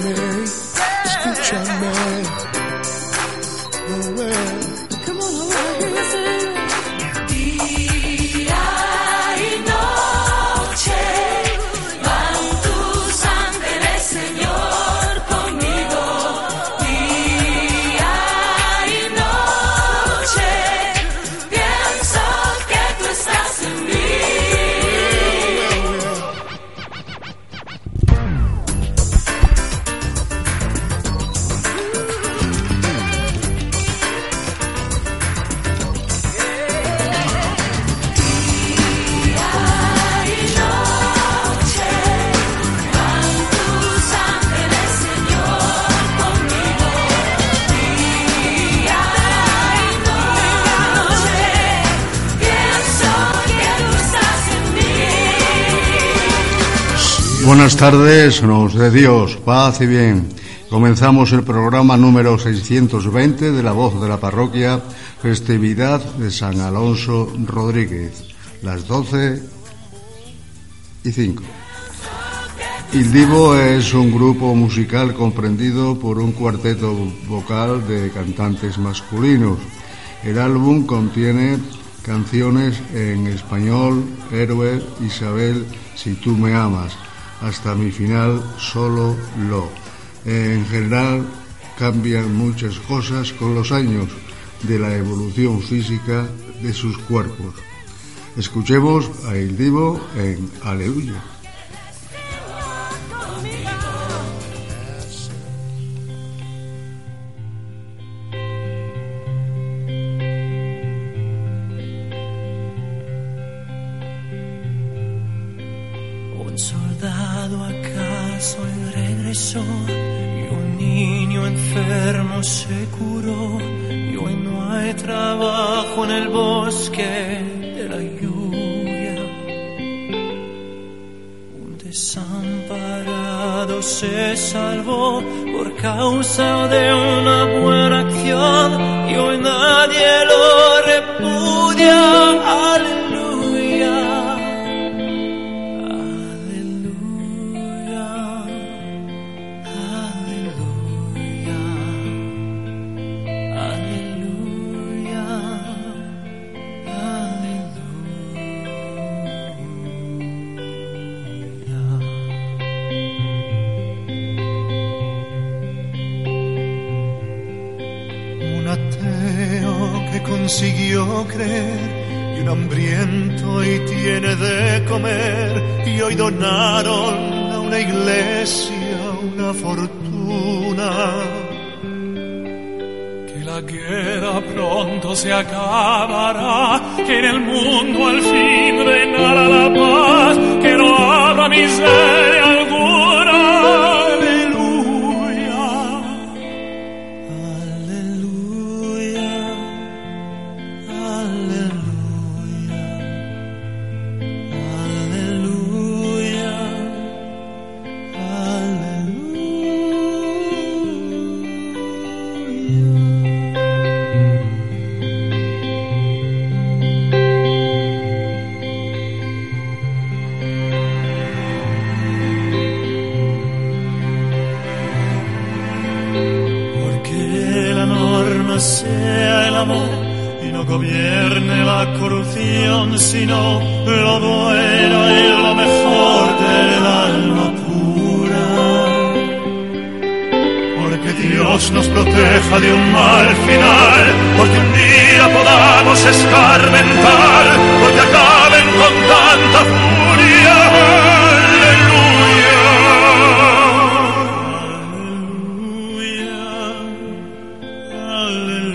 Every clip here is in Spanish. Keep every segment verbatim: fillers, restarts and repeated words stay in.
me, escúchame. No me. Come on, no me. Día y noche van tus ángeles, Señor, conmigo. Día y noche pienso que tú estás en mí. Buenas tardes, nos de Dios, paz y bien. Comenzamos el programa número seiscientos veinte de La Voz de la Parroquia, festividad de San Alonso Rodríguez, las doce y cinco. Il Divo es un grupo musical comprendido por un cuarteto vocal de cantantes masculinos. El álbum contiene canciones en español, Héroe, Isabel, Si tú me amas, hasta mi final, solo lo. En general, cambian muchas cosas con los años de la evolución física de sus cuerpos. Escuchemos a Il Divo en Aleluya. Se curó, y hoy no hay trabajo en el bosque de la lluvia. Un desamparado se salvó por causa de una buena acción, y hoy nadie lo repudia. Aleluya, aleluya, aleluya. Consiguió creer, y un hambriento y tiene de comer, y hoy donaron a una iglesia una fortuna. Que la guerra pronto se acabará, que en el mundo al fin reinará la paz, que no habrá miseria alguna. Sino lo bueno y lo mejor del alma pura, porque Dios nos proteja de un mal final, porque un día podamos escarmentar, porque acaben con tanta furia. Aleluya, aleluya.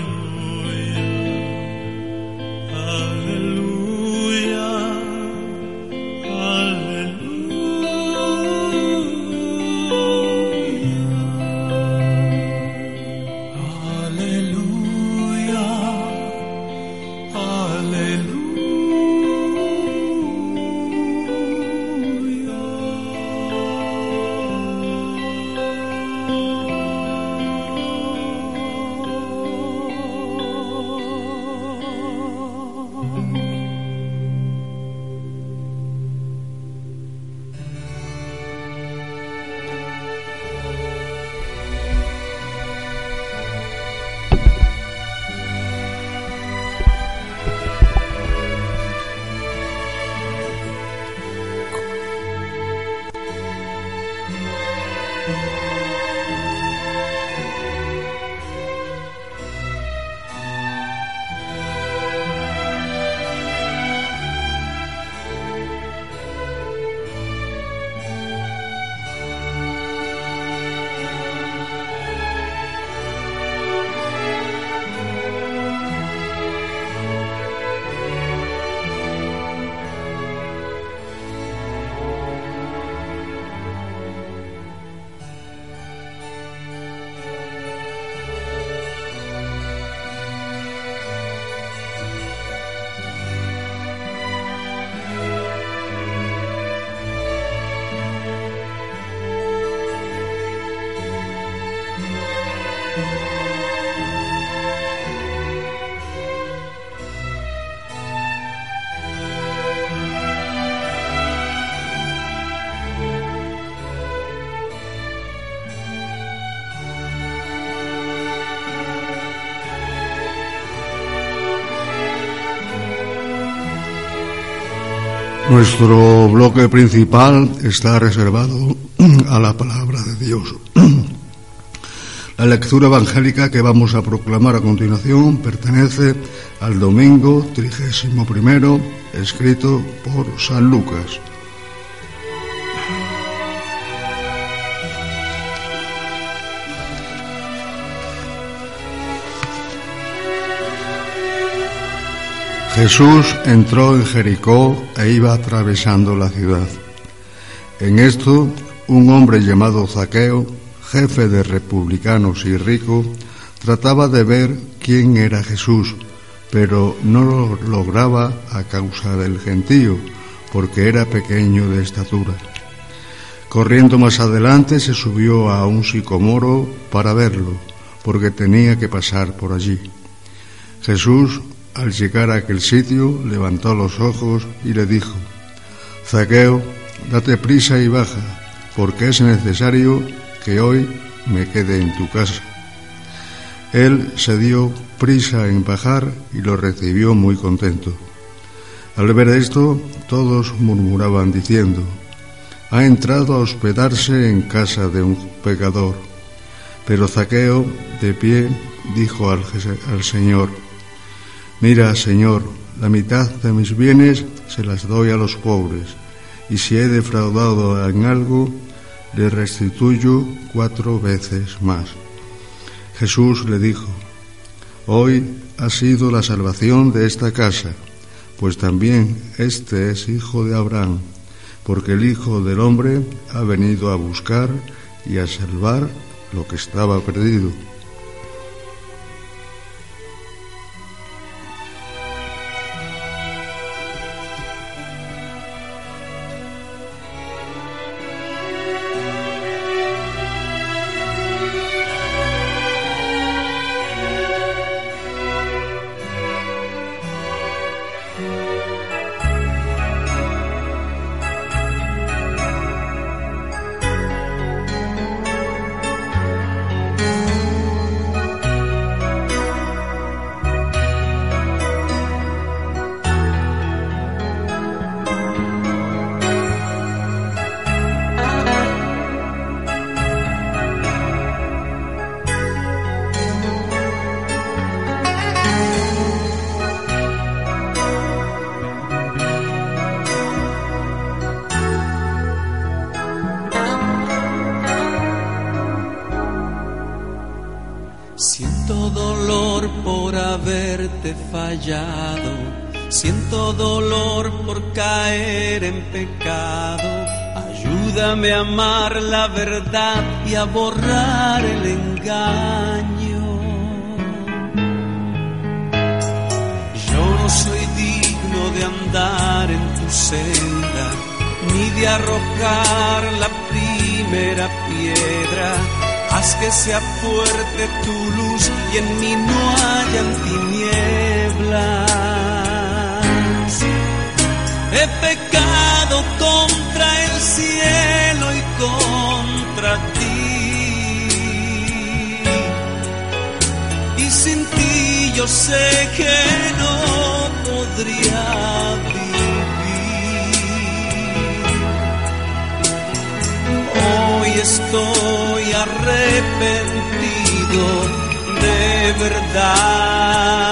Nuestro bloque principal está reservado a la palabra de Dios. La lectura evangélica que vamos a proclamar a continuación pertenece al domingo trigésimo primero, escrito por San Lucas. Jesús entró en Jericó e iba atravesando la ciudad. En esto, un hombre llamado Zaqueo, jefe de republicanos y rico, trataba de ver quién era Jesús, pero no lo lograba a causa del gentío, porque era pequeño de estatura. Corriendo más adelante, se subió a un sicomoro para verlo, porque tenía que pasar por allí. Jesús, al llegar a aquel sitio, levantó los ojos y le dijo: Zaqueo, date prisa y baja, porque es necesario que hoy me quede en tu casa. Él se dio prisa en bajar y lo recibió muy contento. Al ver esto, todos murmuraban diciendo: ha entrado a hospedarse en casa de un pecador. Pero Zaqueo, de pie, dijo al, al Señor: mira, Señor, la mitad de mis bienes se las doy a los pobres, y si he defraudado en algo, le restituyo cuatro veces más. Jesús le dijo: hoy ha sido la salvación de esta casa, pues también este es hijo de Abraham, porque el Hijo del Hombre ha venido a buscar y a salvar lo que estaba perdido. Fallado, siento dolor por caer en pecado. Ayúdame a amar la verdad y a borrar el engaño. Yo no soy digno de andar en tu senda, ni de arrojar la primera piedra. Haz que sea fuerte tu luz y en mí no hayan tinieblas. He pecado contra el cielo y contra ti, y sin ti yo sé que no podría vivir. Hoy estoy arrepentido de verdad.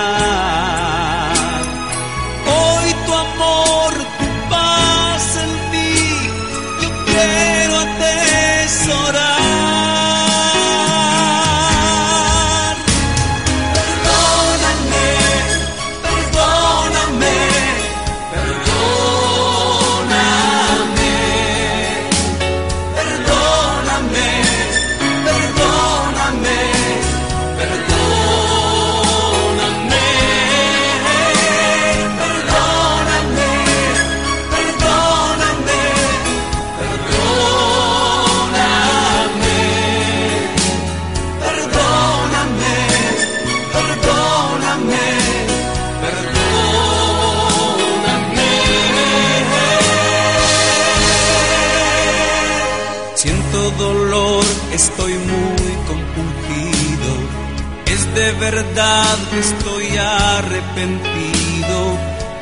Estoy arrepentido,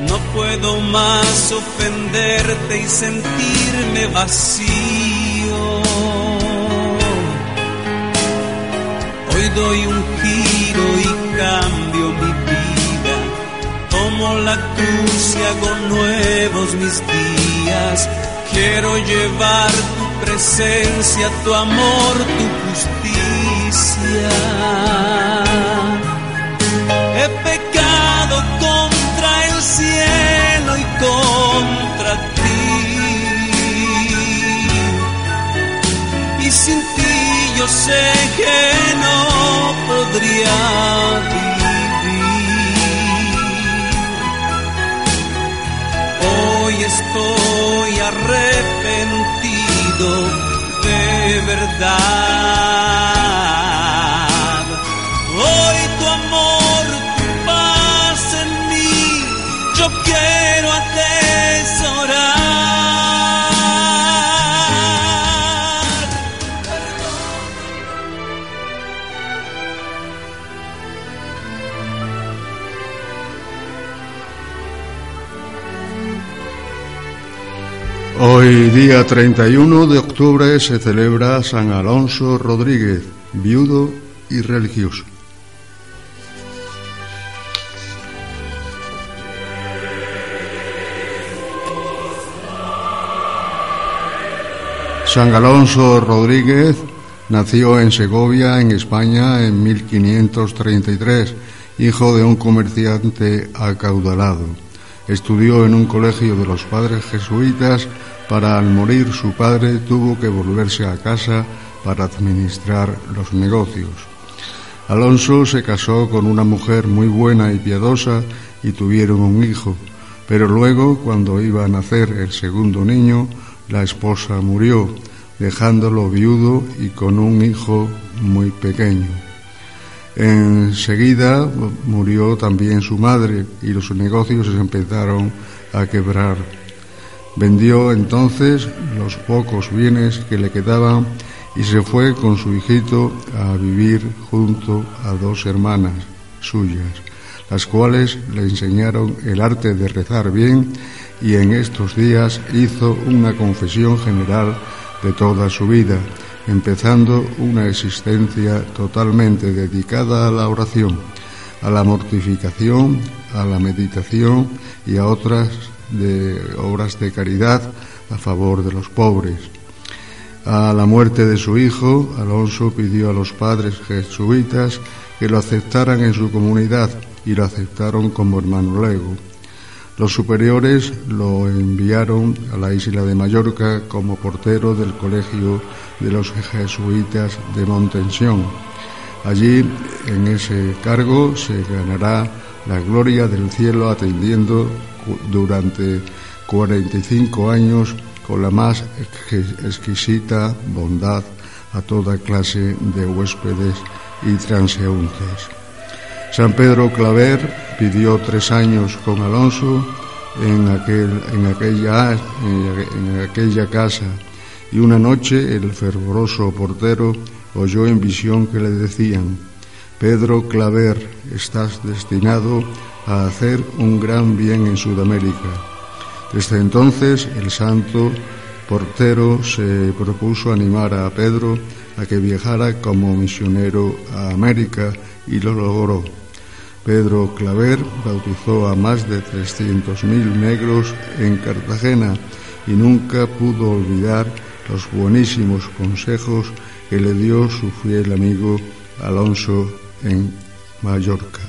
No puedo más ofenderte y sentirme vacío. Hoy doy un giro y cambio mi vida. Tomo la cruz y hago nuevos mis días. Quiero llevar tu presencia, tu amor, tu justicia. He pecado contra el cielo y contra ti. Y sin ti yo sé que no podría vivir. Hoy estoy arrepentido de verdad. Hoy tu amor, tu paz en mí, yo quiero atesorar. Hoy día treinta y uno de octubre se celebra San Alonso Rodríguez, viudo y religioso. San Alonso Rodríguez nació en Segovia, en España, en mil quinientos treinta y tres, hijo de un comerciante acaudalado. Estudió en un colegio de los padres jesuitas. Para al morir su padre tuvo que volverse a casa para administrar los negocios. Alonso se casó con una mujer muy buena y piadosa y tuvieron un hijo, pero luego, cuando iba a nacer el segundo niño, la esposa murió, dejándolo viudo y con un hijo muy pequeño. Enseguida murió también su madre y los negocios se empezaron a quebrar. Vendió entonces los pocos bienes que le quedaban y se fue con su hijito a vivir junto a dos hermanas suyas, las cuales le enseñaron el arte de rezar bien, y en estos días hizo una confesión general de toda su vida, empezando una existencia totalmente dedicada a la oración, a la mortificación, a la meditación y a otras de obras de caridad a favor de los pobres. A la muerte de su hijo, Alonso pidió a los padres jesuitas que lo aceptaran en su comunidad y lo aceptaron como hermano lego. Los superiores lo enviaron a la isla de Mallorca como portero del colegio de los jesuitas de Montensión. Allí, en ese cargo, se ganará la gloria del cielo atendiendo durante cuarenta y cinco años con la más exquisita bondad a toda clase de huéspedes y transeúntes. San Pedro Claver pidió tres años con Alonso en, aquel, en, aquella, en aquella casa, y una noche el fervoroso portero oyó en visión que le decían: Pedro Claver, estás destinado a hacer un gran bien en Sudamérica. Desde entonces el santo portero se propuso animar a Pedro a que viajara como misionero a América, y lo logró. Pedro Claver bautizó a más de trescientos mil negros en Cartagena y nunca pudo olvidar los buenísimos consejos que le dio su fiel amigo Alonso en Mallorca.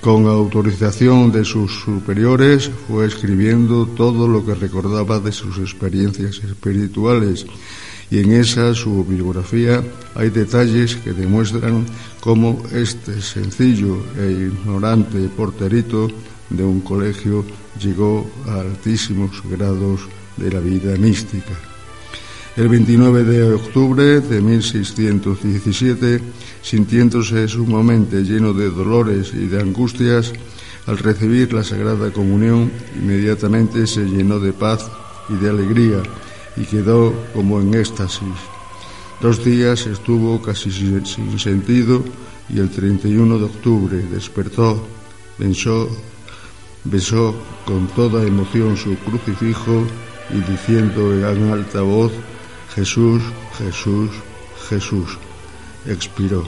Con autorización de sus superiores fue escribiendo todo lo que recordaba de sus experiencias espirituales, y en esa su biografía hay detalles que demuestran cómo este sencillo e ignorante porterito de un colegio llegó a altísimos grados de la vida mística. El veintinueve de octubre de mil seiscientos diecisiete, sintiéndose sumamente lleno de dolores y de angustias, al recibir la Sagrada Comunión inmediatamente se llenó de paz y de alegría, y quedó como en éxtasis. Dos días estuvo casi sin sentido, y el treinta y uno de octubre despertó, pensó, besó con toda emoción su crucifijo y diciendo en alta voz, Jesús, Jesús, Jesús, expiró.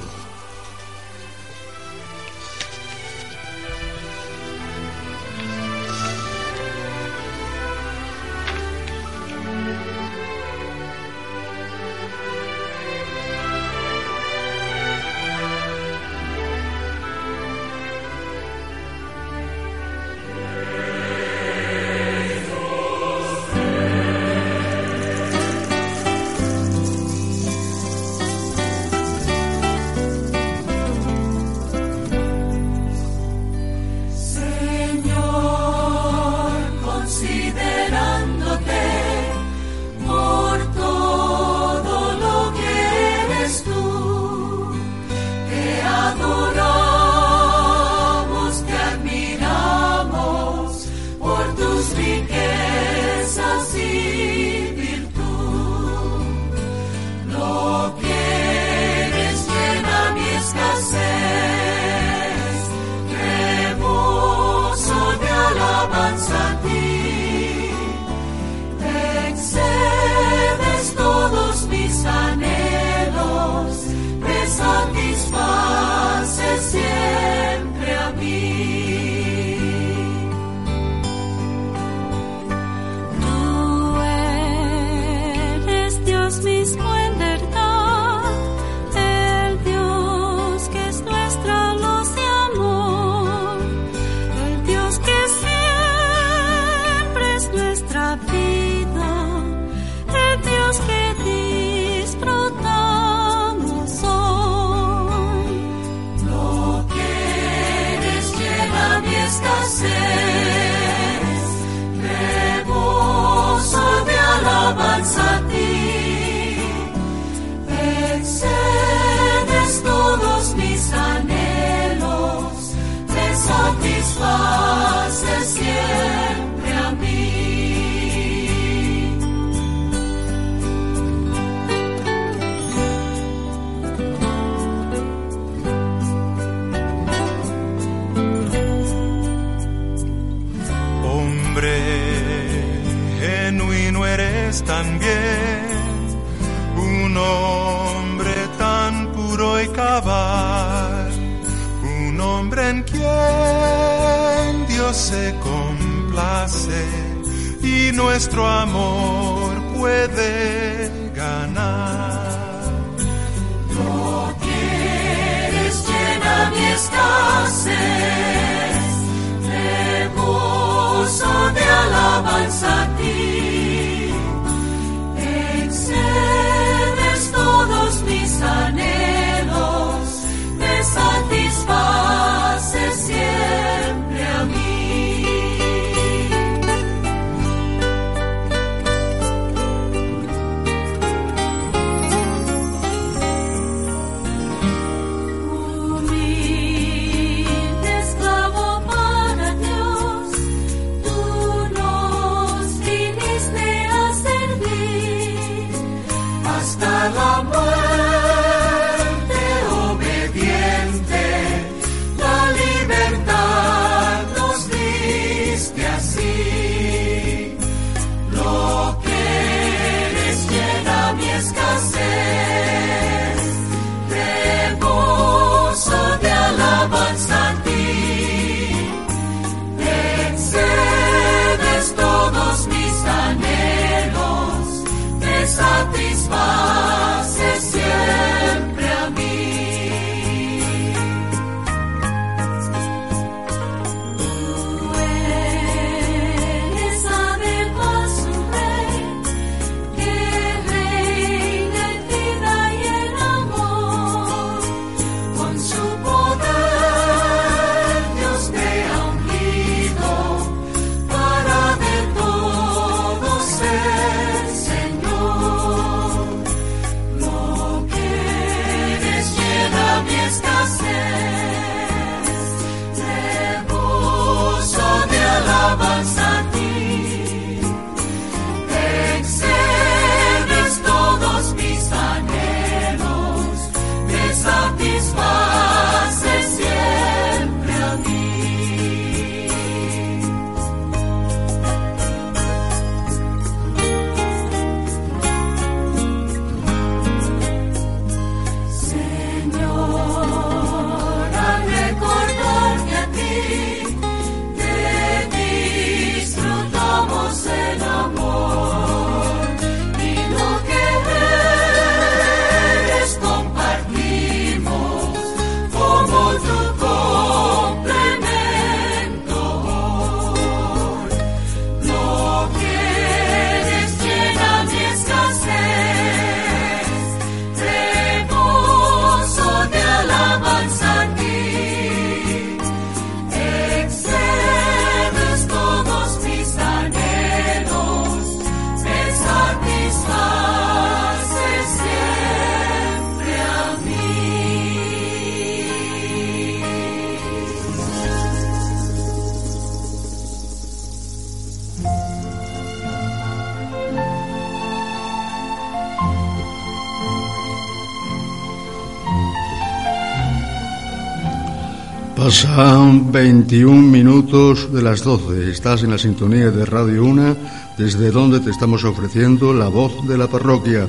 Pasan veintiún minutos de las doce. Estás en la sintonía de Radio Una, desde donde te estamos ofreciendo La Voz de la Parroquia.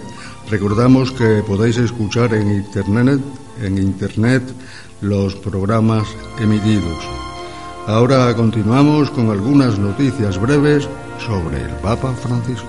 Recordamos que podéis escuchar en internet, en internet los programas emitidos. Ahora continuamos con algunas noticias breves sobre el Papa Francisco.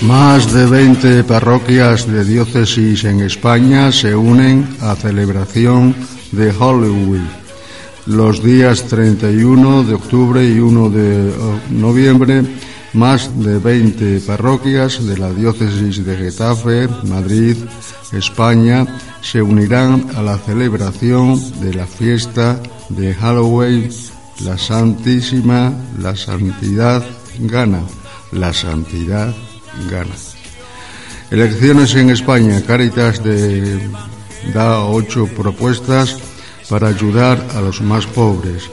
Más de veinte parroquias de diócesis en España se unen a celebración de Halloween. Los días treinta y uno de octubre y uno de noviembre, más de veinte parroquias de la diócesis de Getafe, Madrid, España, se unirán a la celebración de la fiesta de Halloween, la Santísima, la Santidad gana, la Santidad gana. Elecciones en España. Cáritas de, da ocho propuestas para ayudar a los más pobres.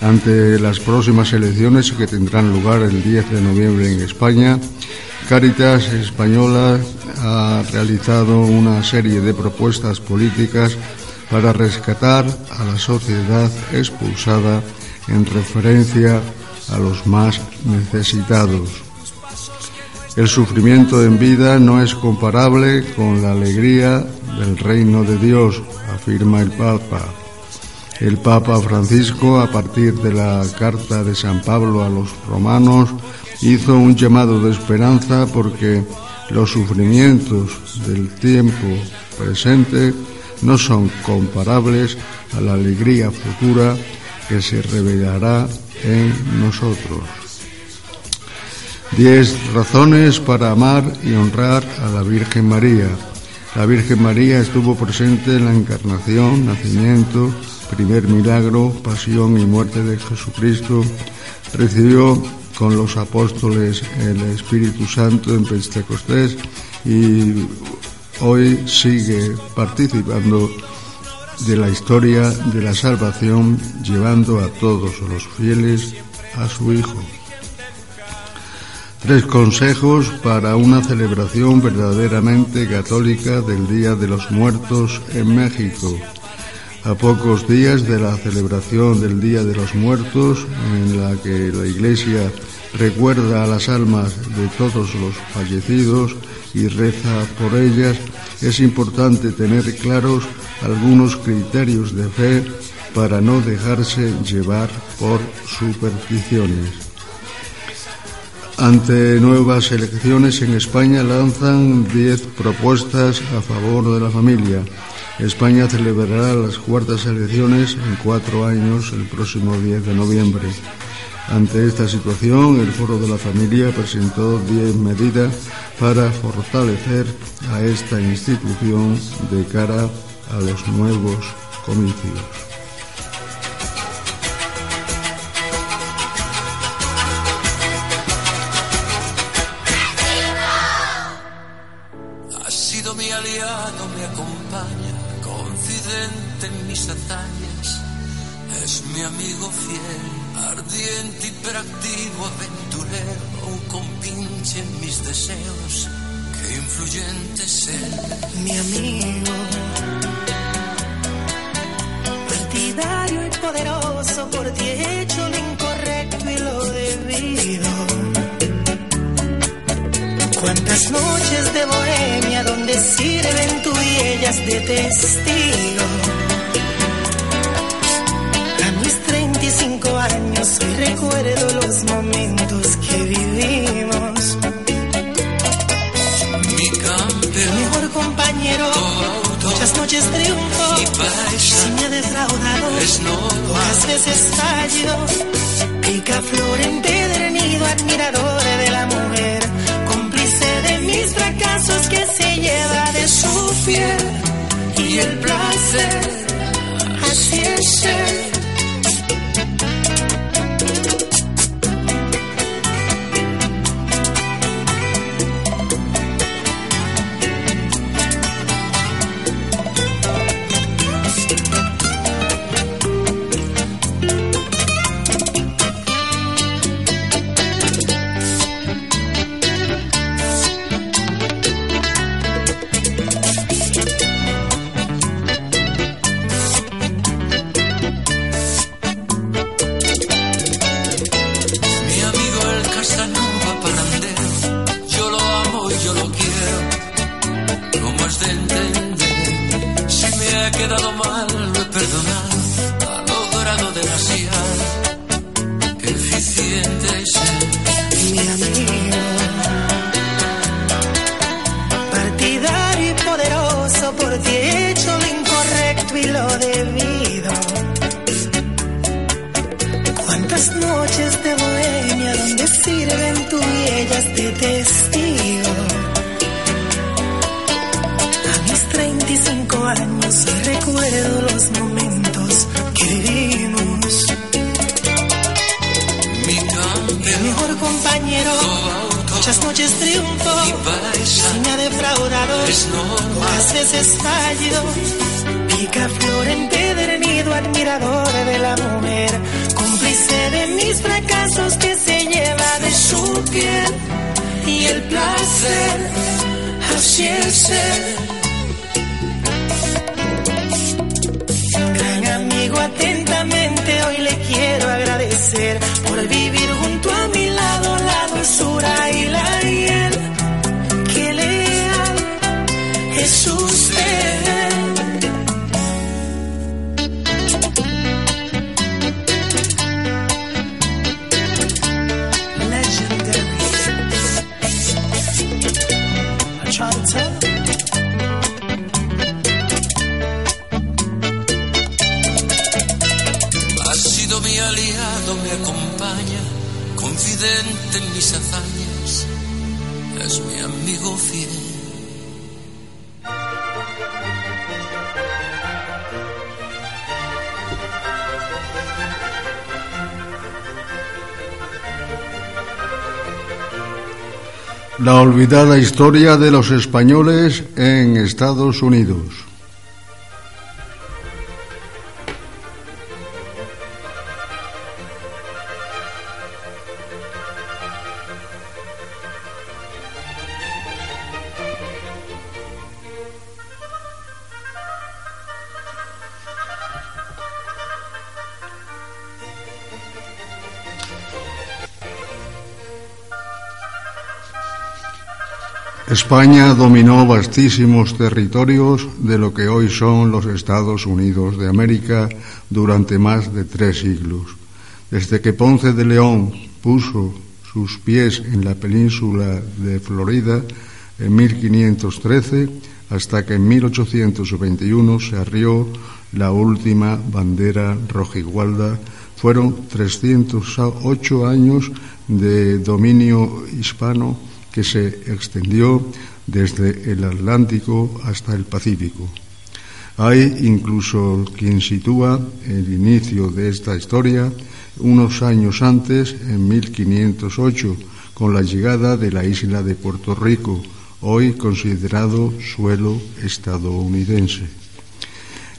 Ante las próximas elecciones que tendrán lugar el diez de noviembre en España, Cáritas Española ha realizado una serie de propuestas políticas para rescatar a la sociedad expulsada en referencia a los más necesitados. El sufrimiento en vida no es comparable con la alegría del reino de Dios, afirma el Papa. El Papa Francisco, a partir de la carta de San Pablo a los romanos, hizo un llamado de esperanza porque los sufrimientos del tiempo presente no son comparables a la alegría futura que se revelará en nosotros. Diez razones para amar y honrar a la Virgen María. La Virgen María estuvo presente en la encarnación, nacimiento, primer milagro, pasión y muerte de Jesucristo. Recibió con los apóstoles el Espíritu Santo en Pentecostés y hoy sigue participando de la historia de la salvación, llevando a todos los fieles a su Hijo. Tres consejos para una celebración verdaderamente católica del Día de los Muertos en México. A pocos días de la celebración del Día de los Muertos, en la que la Iglesia recuerda a las almas de todos los fallecidos y reza por ellas, es importante tener claros algunos criterios de fe para no dejarse llevar por supersticiones. Ante nuevas elecciones en España lanzan diez propuestas a favor de la familia. España celebrará las cuartas elecciones en cuatro años el próximo diez de noviembre. Ante esta situación, el Foro de la Familia presentó diez medidas para fortalecer a esta institución de cara a los nuevos comicios. testigo. A mis treinta y cinco años recuerdo los momentos que vivimos. Mi mejor compañero, muchas noches triunfo, si me ha defraudado, pocas veces fallido. Picaflor empedernido, admirador de la mujer, cómplice de mis fracasos que se lleva de su piel. Y el placer, así es ser. Gran amigo, atentamente hoy le quiero agradecer por vivir junto a mi lado, la dulzura y la hiel. Que leal es usted. Confidente en mis hazañas, es mi amigo fiel. La olvidada historia de los españoles en Estados Unidos. España dominó vastísimos territorios de lo que hoy son los Estados Unidos de América durante más de tres siglos. Desde que Ponce de León puso sus pies en la península de Florida en mil quinientos trece hasta que en mil ochocientos veintiuno se arrió la última bandera rojigualda, fueron trescientos ocho años de dominio hispano que se extendió desde el Atlántico hasta el Pacífico. Hay incluso quien sitúa el inicio de esta historia unos años antes, en mil quinientos ocho, con la llegada de la isla de Puerto Rico, hoy considerado suelo estadounidense.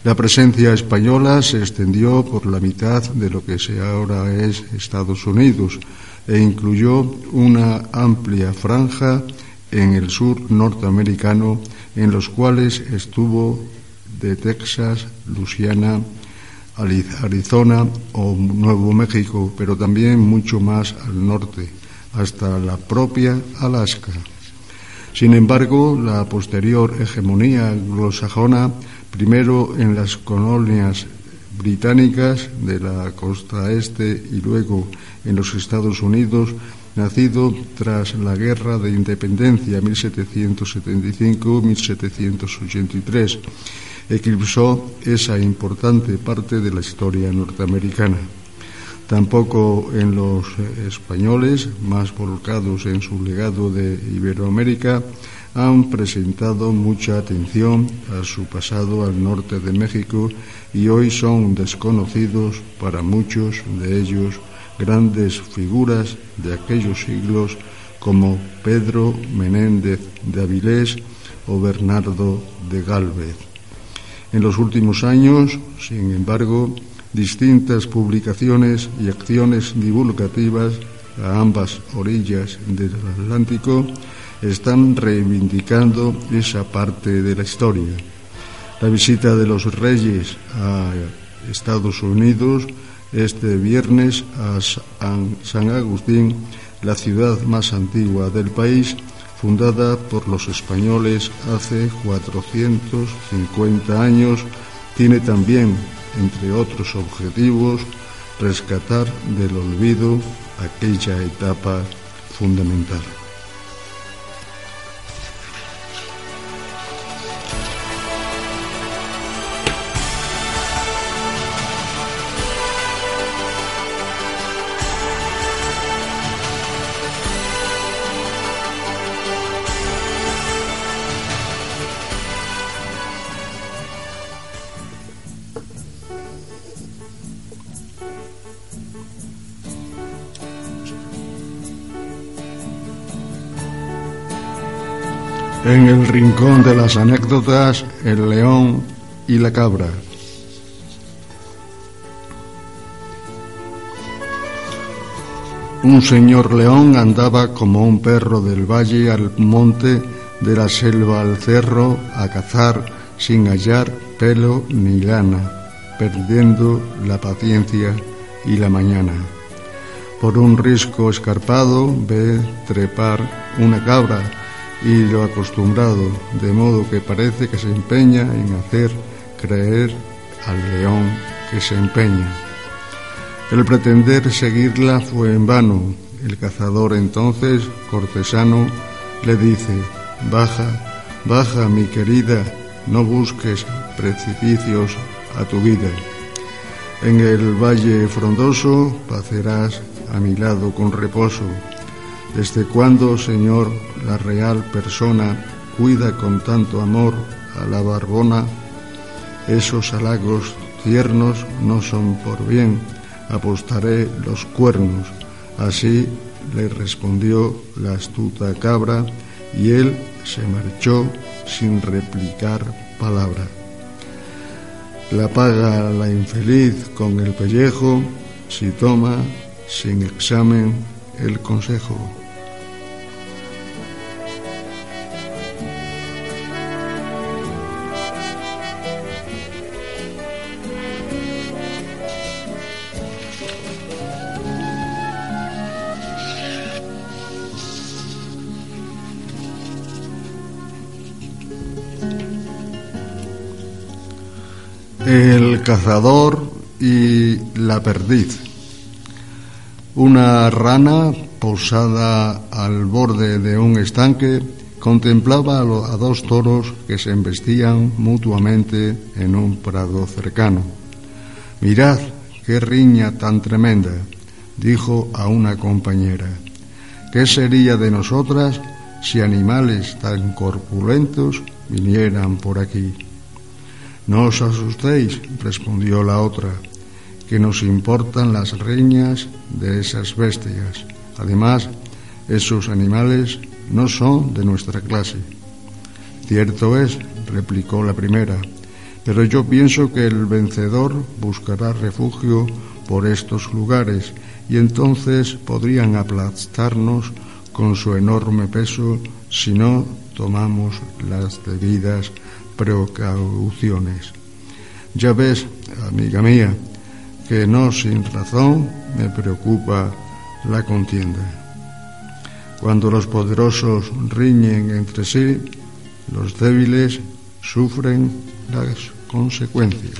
La presencia española se extendió por la mitad de lo que ahora es Estados Unidos, e incluyó una amplia franja en el sur norteamericano, en los cuales estuvo de Texas, Louisiana, Arizona o Nuevo México, pero también mucho más al norte, hasta la propia Alaska. Sin embargo, la posterior hegemonía anglosajona, primero en las colonias británicas de la costa este y luego en los Estados Unidos, nacido tras la Guerra de Independencia mil setecientos setenta y cinco a mil setecientos ochenta y tres, eclipsó esa importante parte de la historia norteamericana. Tampoco en los españoles, más volcados en su legado de Iberoamérica, han prestado mucha atención a su pasado al norte de México y hoy son desconocidos para muchos de ellos grandes figuras de aquellos siglos como Pedro Menéndez de Avilés o Bernardo de Gálvez. En los últimos años, sin embargo, distintas publicaciones y acciones divulgativas a ambas orillas del Atlántico están reivindicando esa parte de la historia. La visita de los Reyes a Estados Unidos este viernes a San Agustín, la ciudad más antigua del país, fundada por los españoles hace cuatrocientos cincuenta años, tiene también, entre otros objetivos, rescatar del olvido aquella etapa fundamental. en el rincón de las anécdotas, el león y la cabra. Un señor león andaba como un perro del valle al monte, de la selva al cerro, a cazar sin hallar pelo ni lana, perdiendo la paciencia y la mañana. Por un risco escarpado ve trepar una cabra y lo acostumbrado, de modo que parece que se empeña en hacer creer al león que se empeña. El pretender seguirla fue en vano. El cazador entonces, cortesano, le dice: baja, baja, mi querida, no busques precipicios a tu vida. En el valle frondoso pacerás a mi lado con reposo. ¿Desde cuándo, señor, la real persona cuida con tanto amor a la barbona? Esos halagos tiernos no son por bien, apostaré los cuernos. Así le respondió la astuta cabra, y él se marchó sin replicar palabra. La paga la infeliz con el pellejo, si toma sin examen el consejo. El cazador y la perdiz. Una rana, posada al borde de un estanque, contemplaba a dos toros que se embestían mutuamente en un prado cercano. «Mirad, qué riña tan tremenda», dijo a una compañera. «¿Qué sería de nosotras si animales tan corpulentos vinieran por aquí?» «No os asustéis», respondió la otra, «que nos importan las riñas de esas bestias. Además, esos animales no son de nuestra clase». «Cierto es», replicó la primera, «pero yo pienso que el vencedor buscará refugio por estos lugares y entonces podrían aplastarnos con su enorme peso si no tomamos las debidas precauciones. Ya ves, amiga mía, que no sin razón me preocupa la contienda. Cuando los poderosos riñen entre sí, los débiles sufren las consecuencias».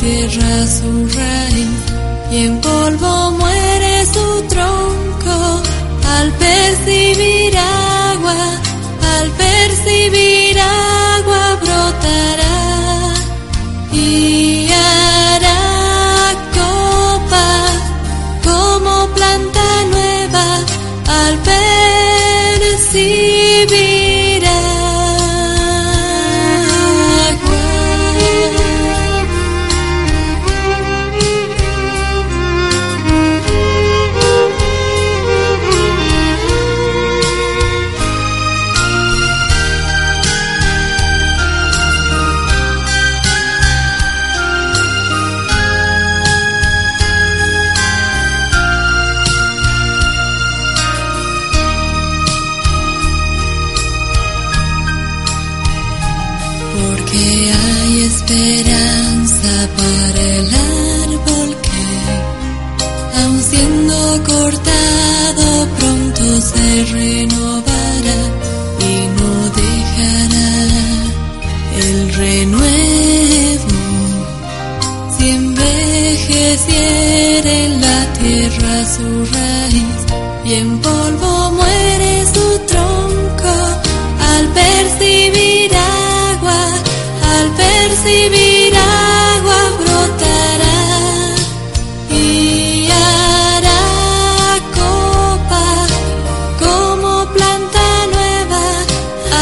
Tierra su raíz y en polvo muere su tronco. percibir agua brotará y hará copa como planta nueva al percibir esperanza para el árbol que, aun siendo cortado, pronto se renovará y no dejará el renuevo. Si envejeciere en la tierra su raíz y en polvo muere su tronco, al percibir agua, al percibir agua brotará y hará copa como planta nueva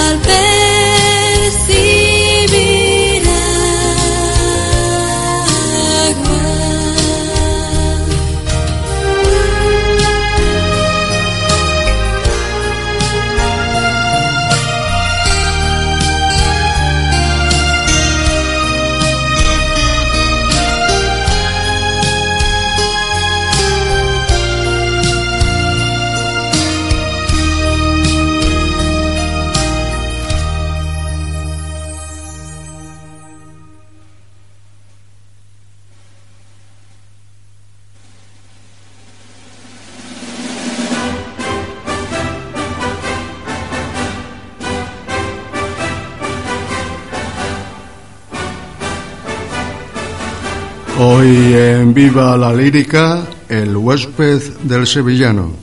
al percibir agua. Hoy en Viva la Lírica, el huésped del sevillano.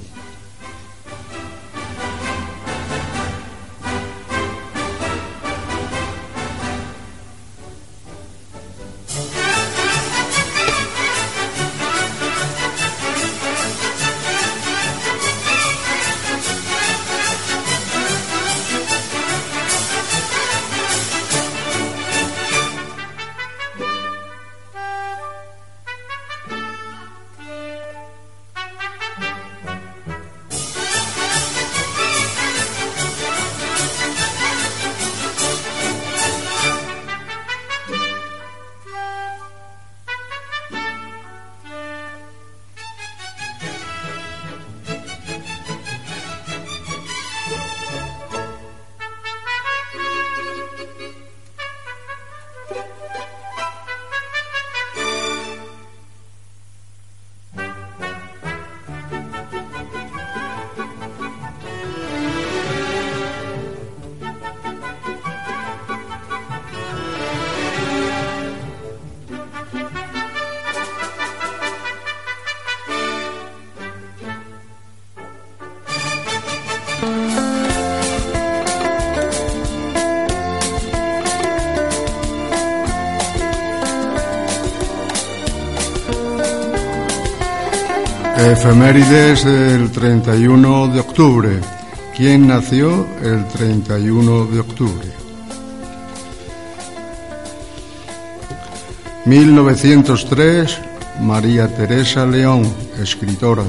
Efemérides del treinta y uno de octubre. ¿Quién nació el treinta y uno de octubre? mil novecientos tres, María Teresa León, escritora.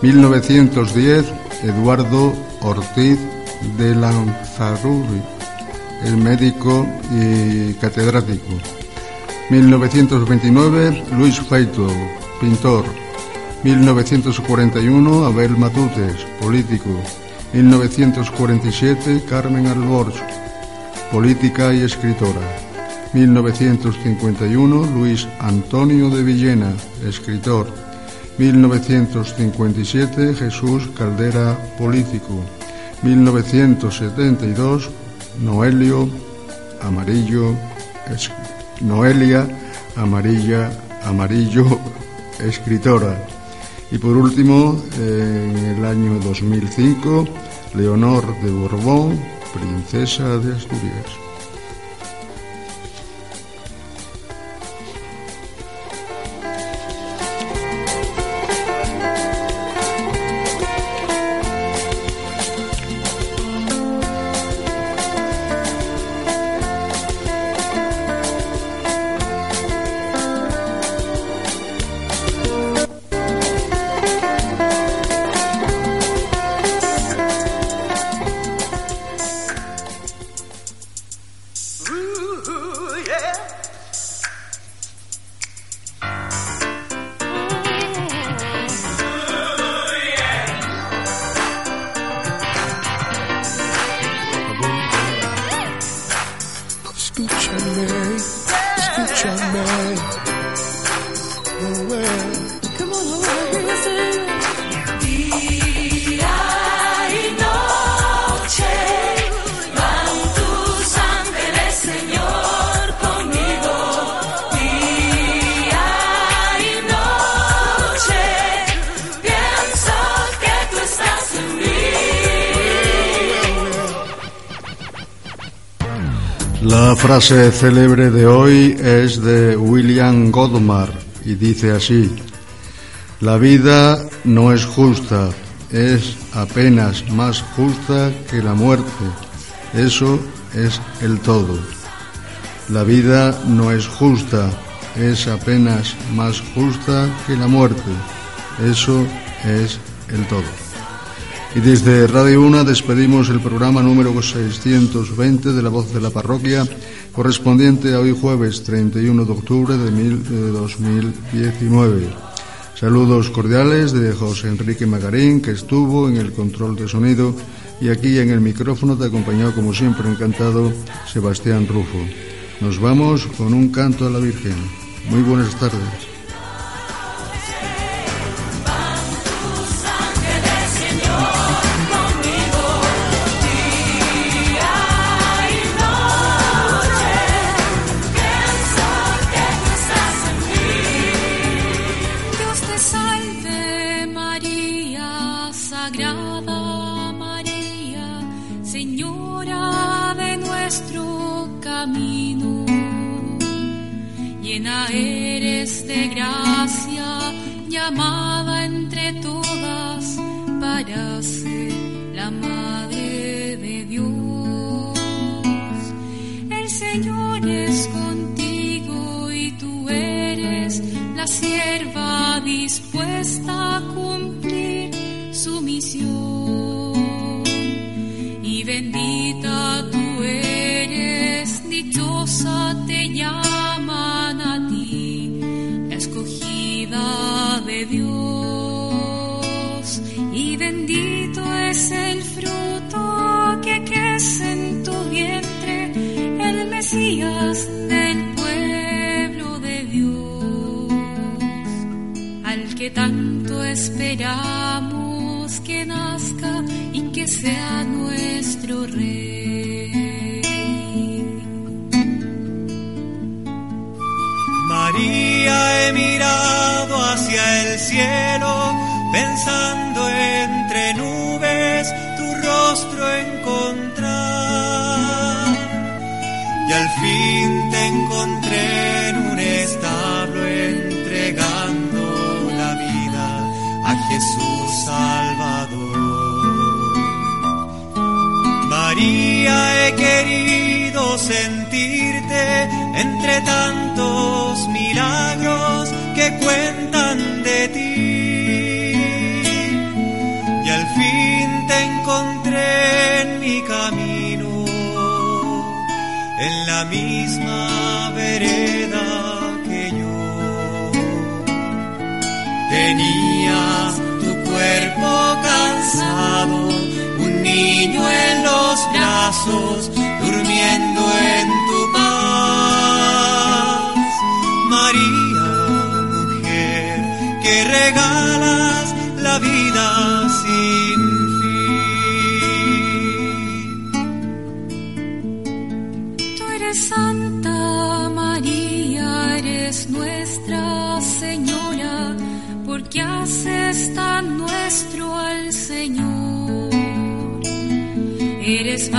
mil novecientos diez, Eduardo Ortiz de Lanzaruri, el médico y catedrático. mil novecientos veintinueve, Luis Feito, pintor. mil novecientos cuarenta y uno, Abel Matutes, político. mil novecientos cuarenta y siete, Carmen Alborz, política y escritora. mil novecientos cincuenta y uno, Luis Antonio de Villena, escritor. mil novecientos cincuenta y siete, Jesús Caldera, político. mil novecientos setenta y dos, Noelio Amarillo, es, Noelia Amarilla, Amarillo, escritora. Y por último, en el año dos mil cinco, Leonor de Borbón, princesa de Asturias. La frase célebre de hoy es de William Godmar y dice así: la vida no es justa, es apenas más justa que la muerte. Eso es el todo. La vida no es justa, es apenas más justa que la muerte. Eso es el todo. Y desde Radio Una despedimos el programa número seiscientos veinte de La Voz de la Parroquia, correspondiente a hoy jueves treinta y uno de octubre de dos mil diecinueve. Saludos cordiales de José Enrique Magarín, que estuvo en el control de sonido, y aquí en el micrófono te acompañó, como siempre, encantado, Sebastián Rufo. Nos vamos con un canto a la Virgen. Muy buenas tardes.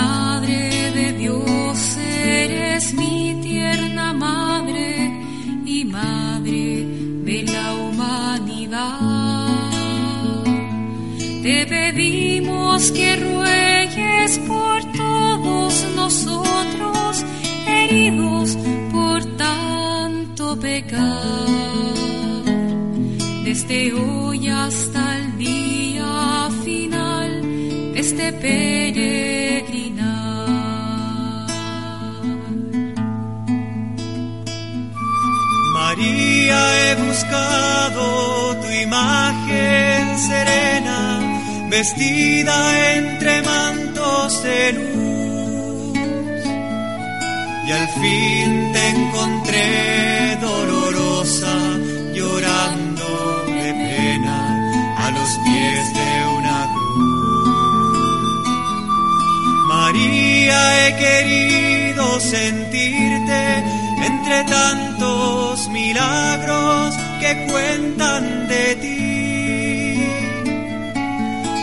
Padre te pedimos que ruegues por todos nosotros, heridos por tanto pecado, desde hoy hasta el día final de este peregrinar. María, he buscado tu imagen serena, vestida entre mantos de luz, y al fin te encontré dolorosa, llorando a los pies de una cruz. María, he querido sentirte entre tantos milagros que cuentan de ti,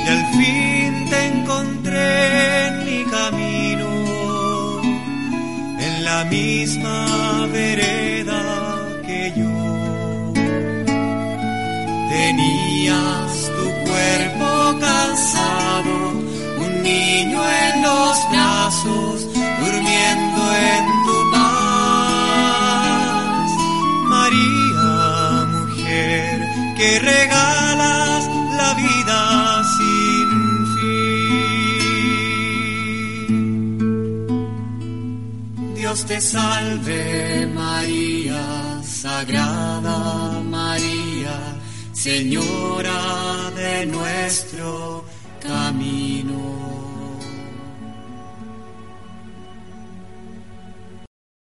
y al fin te encontré en mi camino, en la misma vereda que yo. Tenías tu cuerpo cansado, un niño en los brazos, durmiendo en tu paz. María, mujer, que regalas la vida sin fin. Dios te salve, María, Sagrada María, Señora de nuestro camino.